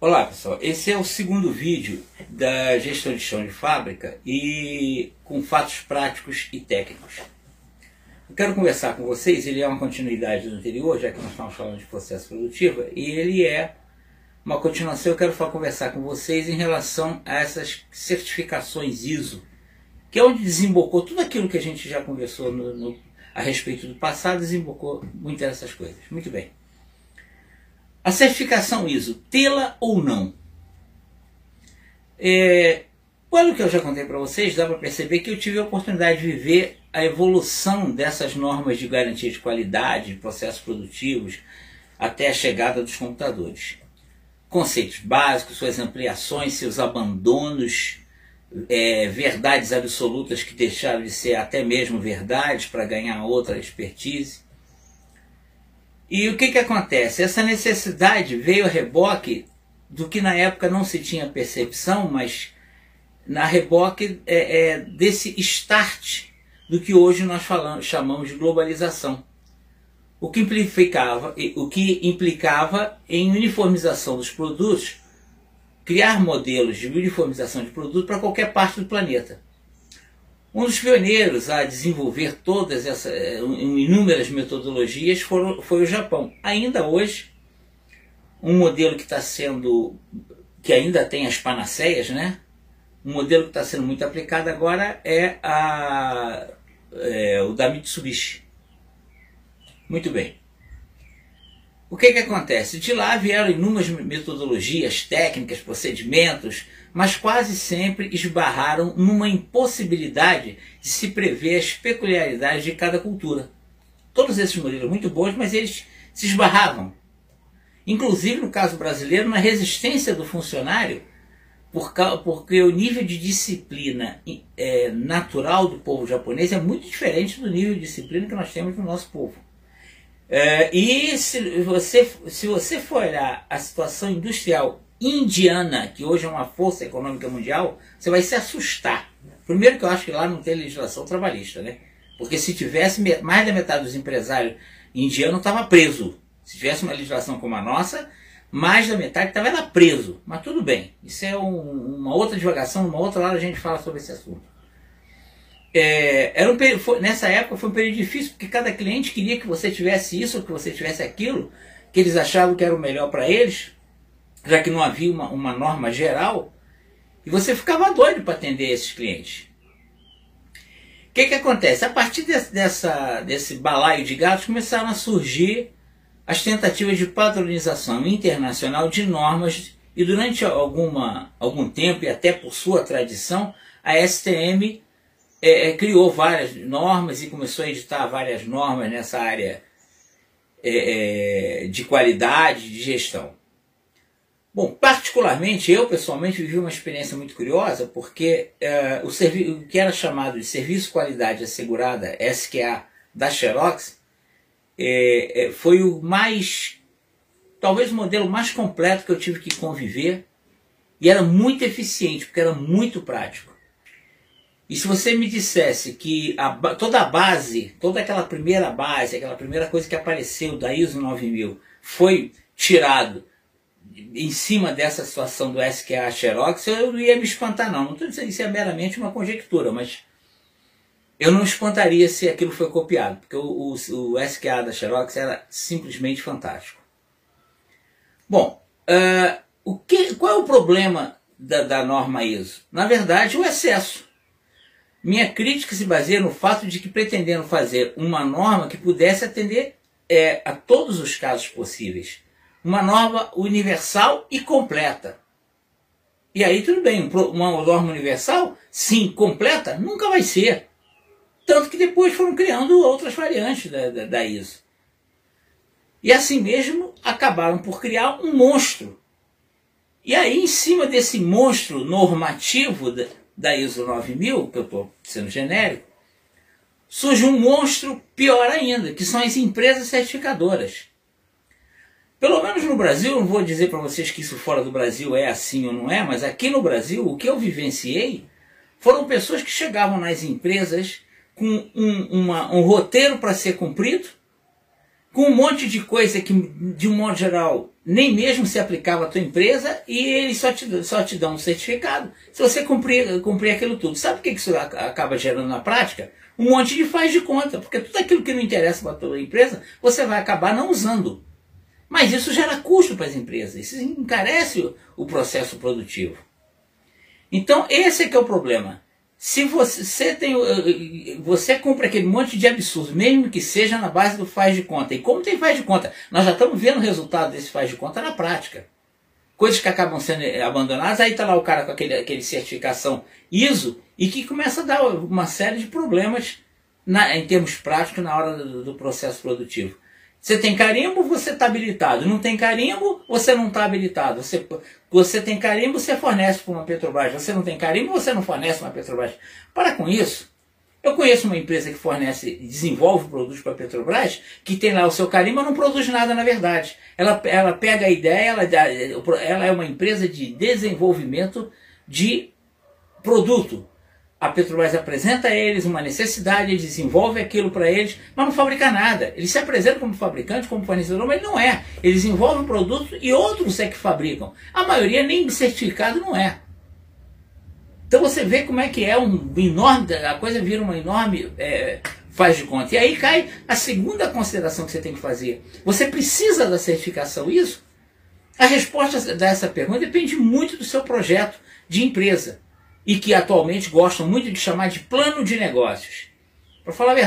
Olá pessoal, esse é o segundo vídeo da gestão de chão de fábrica e com fatos práticos e técnicos. Eu quero conversar com vocês, ele é uma continuidade do anterior, já que nós estamos falando de processo produtivo, e ele é uma continuação. Eu quero conversar com vocês em relação a essas certificações ISO, que é onde desembocou tudo aquilo que a gente já conversou a respeito do passado, desembocou muitas dessas coisas. Muito bem. A certificação ISO, tê-la ou não? Pelo que eu já contei para vocês, dá para perceber que eu tive a oportunidade de viver a evolução dessas normas de garantia de qualidade, processos produtivos, até a chegada dos computadores. Conceitos básicos, suas ampliações, seus abandonos, verdades absolutas que deixaram de ser até mesmo verdades para ganhar outra expertise. E o que acontece? Essa necessidade veio a reboque do que na época não se tinha percepção, mas na reboque desse start do que hoje nós chamamos de globalização. O que implicava em uniformização dos produtos, criar modelos de uniformização de produto para qualquer parte do planeta. Um dos pioneiros a desenvolver todas essas inúmeras metodologias foi o Japão. Ainda hoje, um modelo que está sendo, que ainda tem as panaceias, né? Um modelo que está sendo muito aplicado agora é, o da Mitsubishi. Muito bem. O que acontece? De lá vieram inúmeras metodologias, técnicas, procedimentos, mas quase sempre esbarraram numa impossibilidade de se prever as peculiaridades de cada cultura. Todos esses modelos muito bons, mas eles se esbarravam. Inclusive, no caso brasileiro, na resistência do funcionário, porque o nível de disciplina natural do povo japonês é muito diferente do nível de disciplina que nós temos no nosso povo. E se você for olhar a situação industrial indiana, que hoje é uma força econômica mundial, você vai se assustar. Primeiro que eu acho que lá não tem legislação trabalhista, né? Porque se tivesse, mais da metade dos empresários indianos estava preso. Se tivesse uma legislação como a nossa, mais da metade estava preso. Mas tudo bem, isso é uma outra divagação, uma outra hora a gente fala sobre esse assunto. Nessa época foi um período difícil, porque cada cliente queria que você tivesse isso, que você tivesse aquilo, que eles achavam que era o melhor para eles, já que não havia uma norma geral, e você ficava doido para atender esses clientes. O que acontece? A partir desse balaio de gatos começaram a surgir as tentativas de padronização internacional de normas, e durante algum tempo, e até por sua tradição, a STM criou várias normas e começou a editar várias normas nessa área de qualidade, de gestão. Bom, particularmente, eu pessoalmente vivi uma experiência muito curiosa, porque o que era chamado de Serviço Qualidade Assegurada, SQA, da Xerox, foi o mais, talvez o modelo mais completo que eu tive que conviver, e era muito eficiente, porque era muito prático. E se você me dissesse que toda aquela primeira coisa que apareceu da ISO 9000 foi tirado em cima dessa situação do SQA Xerox, eu não ia me espantar não. Não estou dizendo que isso é meramente uma conjectura, mas eu não espantaria se aquilo foi copiado, porque o SQA da Xerox era simplesmente fantástico. Bom, qual é o problema da norma ISO? Na verdade, o excesso. Minha crítica se baseia no fato de que pretenderam fazer uma norma que pudesse atender a todos os casos possíveis. Uma norma universal e completa. E aí tudo bem, uma norma universal, sim, completa, nunca vai ser. Tanto que depois foram criando outras variantes da ISO. E assim mesmo acabaram por criar um monstro. E aí em cima desse monstro normativo da ISO 9000, que eu estou sendo genérico, surge um monstro pior ainda, que são as empresas certificadoras. Pelo menos no Brasil, não vou dizer para vocês que isso fora do Brasil é assim ou não é, mas aqui no Brasil, o que eu vivenciei foram pessoas que chegavam nas empresas com um roteiro para ser cumprido, com um monte de coisa que, de um modo geral, nem mesmo se aplicava à tua empresa, e eles só te dão um certificado se você cumprir aquilo tudo. Sabe o que isso acaba gerando na prática? Um monte de faz de conta, porque tudo aquilo que não interessa para a tua empresa, você vai acabar não usando. Mas isso gera custo para as empresas, isso encarece o processo produtivo. Então esse é que é o problema. Se você compra aquele monte de absurdo, mesmo que seja na base do faz de conta. E como tem faz de conta? Nós já estamos vendo o resultado desse faz de conta na prática. Coisas que acabam sendo abandonadas, aí está lá o cara com aquele certificação ISO, e que começa a dar uma série de problemas em termos práticos na hora do processo produtivo. Você tem carimbo, você está habilitado. Não tem carimbo, você não está habilitado. Você tem carimbo, você fornece para uma Petrobras. Você não tem carimbo, você não fornece para uma Petrobras. Para com isso. Eu conheço uma empresa que fornece, desenvolve produtos para a Petrobras, que tem lá o seu carimbo, mas não produz nada na verdade. Ela pega a ideia, ela é uma empresa de desenvolvimento de produto. A Petrobras apresenta a eles uma necessidade, eles desenvolvem aquilo para eles, mas não fabrica nada. Eles se apresentam como fabricante, como fornecedor, mas ele não é. Eles desenvolvem produtos e outros é que fabricam. A maioria nem certificado não é. Então você vê como é que é a coisa vira uma enorme faz de conta. E aí cai a segunda consideração que você tem que fazer. Você precisa da certificação ISO? A resposta dessa pergunta depende muito do seu projeto de empresa, e que atualmente gostam muito de chamar de plano de negócios. Para falar a verdade,